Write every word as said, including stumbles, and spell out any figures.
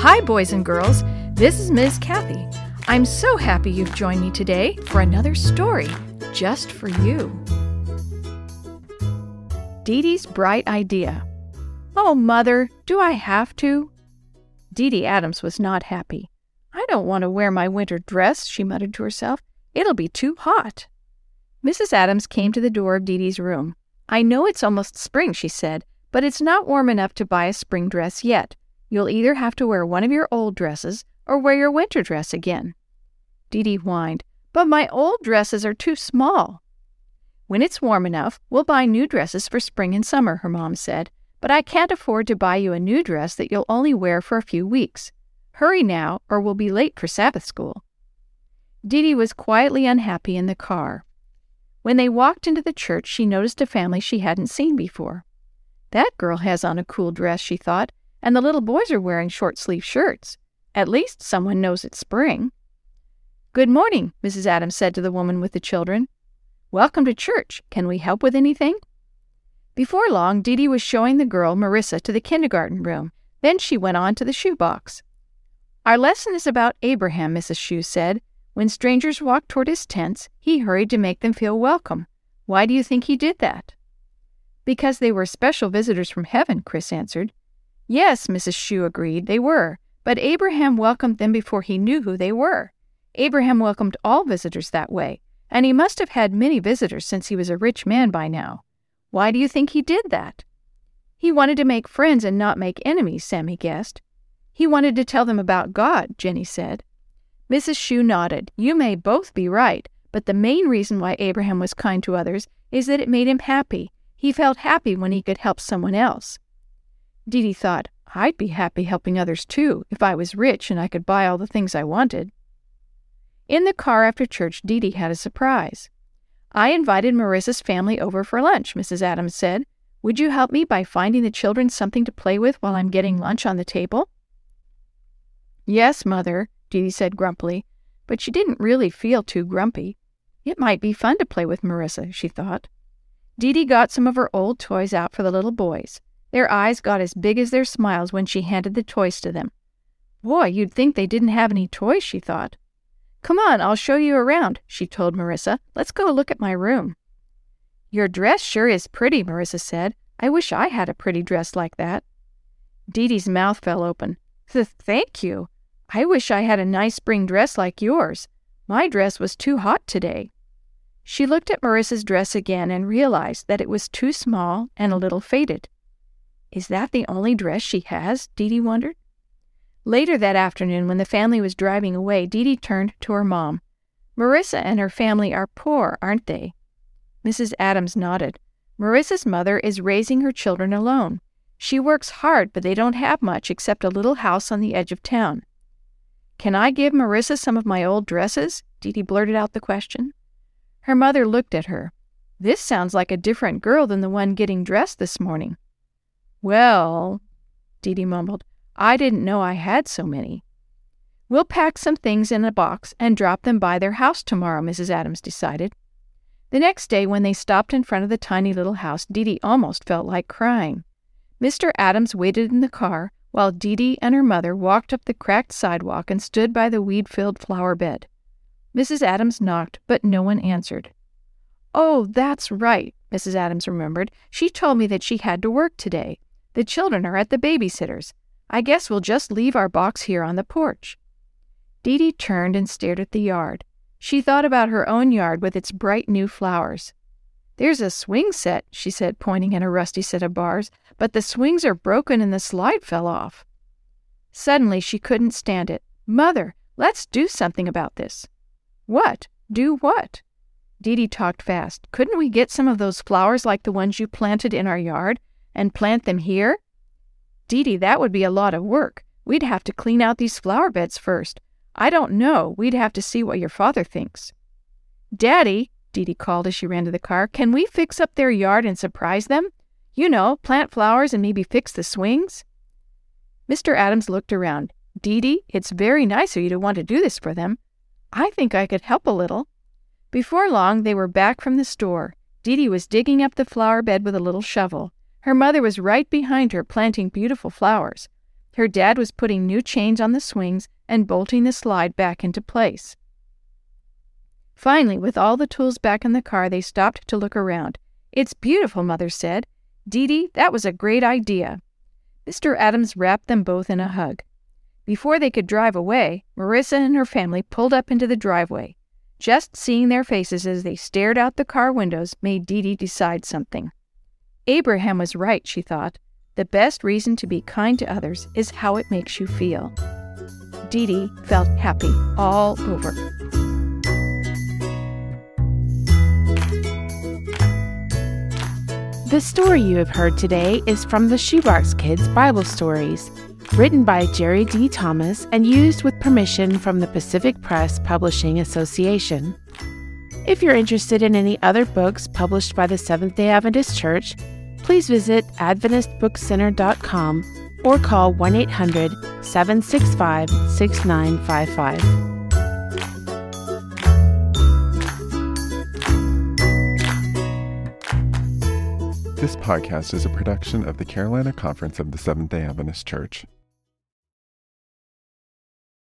Hi, boys and girls. This is Miz Kathy. I'm so happy you've joined me today for another story just for you. Dee Dee's bright idea. Oh, Mother, do I have to? D D Adams was not happy. I don't want to wear my winter dress, she muttered to herself. It'll be too hot. Missus Adams came to the door of Dee Dee's room. I know it's almost spring, she said, but it's not warm enough to buy a spring dress yet. You'll either have to wear one of your old dresses or wear your winter dress again. Dee Dee whined, but my old dresses are too small. When it's warm enough, we'll buy new dresses for spring and summer, her mom said, but I can't afford to buy you a new dress that you'll only wear for a few weeks. Hurry now, or we'll be late for Sabbath school. Dee Dee was quietly unhappy in the car. When they walked into the church, she noticed a family she hadn't seen before. That girl has on a cool dress, she thought, and the little boys are wearing short-sleeved shirts. At least someone knows it's spring. Good morning, Missus Adams said to the woman with the children. Welcome to church. Can we help with anything? Before long, Dee Dee was showing the girl, Marissa, to the kindergarten room. Then she went on to the shoebox. Our lesson is about Abraham, Missus Shue said. When strangers walked toward his tents, he hurried to make them feel welcome. Why do you think he did that? Because they were special visitors from heaven, Chris answered. Yes, Missus Shue agreed, they were, but Abraham welcomed them before he knew who they were. Abraham welcomed all visitors that way, and he must have had many visitors since he was a rich man by now. Why do you think he did that? He wanted to make friends and not make enemies, Sammy guessed. He wanted to tell them about God, Jenny said. Missus Shue nodded. You may both be right, but the main reason why Abraham was kind to others is that it made him happy. He felt happy when he could help someone else. Dee Dee thought, I'd be happy helping others too, if I was rich and I could buy all the things I wanted. In the car after church, Dee Dee had a surprise. I invited Marissa's family over for lunch, Missus Adams said. Would you help me by finding the children something to play with while I'm getting lunch on the table? Yes, Mother, Dee Dee said grumpily, but she didn't really feel too grumpy. It might be fun to play with Marissa, she thought. Dee Dee got some of her old toys out for the little boys. Their eyes got as big as their smiles when she handed the toys to them. Boy, you'd think they didn't have any toys, she thought. Come on, I'll show you around, she told Marissa. Let's go look at my room. Your dress sure is pretty, Marissa said. I wish I had a pretty dress like that. Dee Dee's mouth fell open. Thank you. I wish I had a nice spring dress like yours. My dress was too hot today. She looked at Marissa's dress again and realized that it was too small and a little faded. Is that the only dress she has? Dee Dee wondered. Later that afternoon, when the family was driving away, Dee Dee turned to her mom. Marissa and her family are poor, aren't they? Missus Adams nodded. Marissa's mother is raising her children alone. She works hard, but they don't have much except a little house on the edge of town. Can I give Marissa some of my old dresses? Dee Dee blurted out the question. Her mother looked at her. This sounds like a different girl than the one getting dressed this morning. Well, Dee Dee mumbled, I didn't know I had so many. We'll pack some things in a box and drop them by their house tomorrow, Missus Adams decided. The next day, when they stopped in front of the tiny little house, Dee Dee almost felt like crying. Mister Adams waited in the car while Dee Dee and her mother walked up the cracked sidewalk and stood by the weed-filled flower bed. Missus Adams knocked, but no one answered. Oh, that's right, Missus Adams remembered. She told me that she had to work today. The children are at the babysitter's. I guess we'll just leave our box here on the porch. Dee Dee turned and stared at the yard. She thought about her own yard with its bright new flowers. There's a swing set, she said, pointing at a rusty set of bars, but the swings are broken and the slide fell off. Suddenly she couldn't stand it. Mother, let's do something about this. What? Do what? Dee Dee talked fast. Couldn't we get some of those flowers like the ones you planted in our yard and plant them here? Dee Dee, that would be a lot of work. We'd have to clean out these flower beds first. I don't know. We'd have to see what your father thinks. Daddy, Dee Dee called as she ran to the car. Can we fix up their yard and surprise them? You know, plant flowers and maybe fix the swings? Mister Adams looked around. Dee Dee, it's very nice of you to want to do this for them. I think I could help a little. Before long, they were back from the store. Dee Dee was digging up the flower bed with a little shovel. Her mother was right behind her, planting beautiful flowers. Her dad was putting new chains on the swings and bolting the slide back into place. Finally, with all the tools back in the car, they stopped to look around. "It's beautiful," Mother said. "Dee Dee, that was a great idea." Mister Adams wrapped them both in a hug. Before they could drive away, Marissa and her family pulled up into the driveway. Just seeing their faces as they stared out the car windows made Dee Dee decide something. Abraham was right, she thought. The best reason to be kind to others is how it makes you feel. Dee Dee felt happy all over. The story you have heard today is from the Shoebox Kids Bible Stories, written by Jerry D. Thomas and used with permission from the Pacific Press Publishing Association. If you're interested in any other books published by the Seventh-day Adventist Church, please visit adventist book center dot com or call one eight hundred, seven six five, six nine five five. This podcast is a production of the Carolina Conference of the Seventh-day Adventist Church.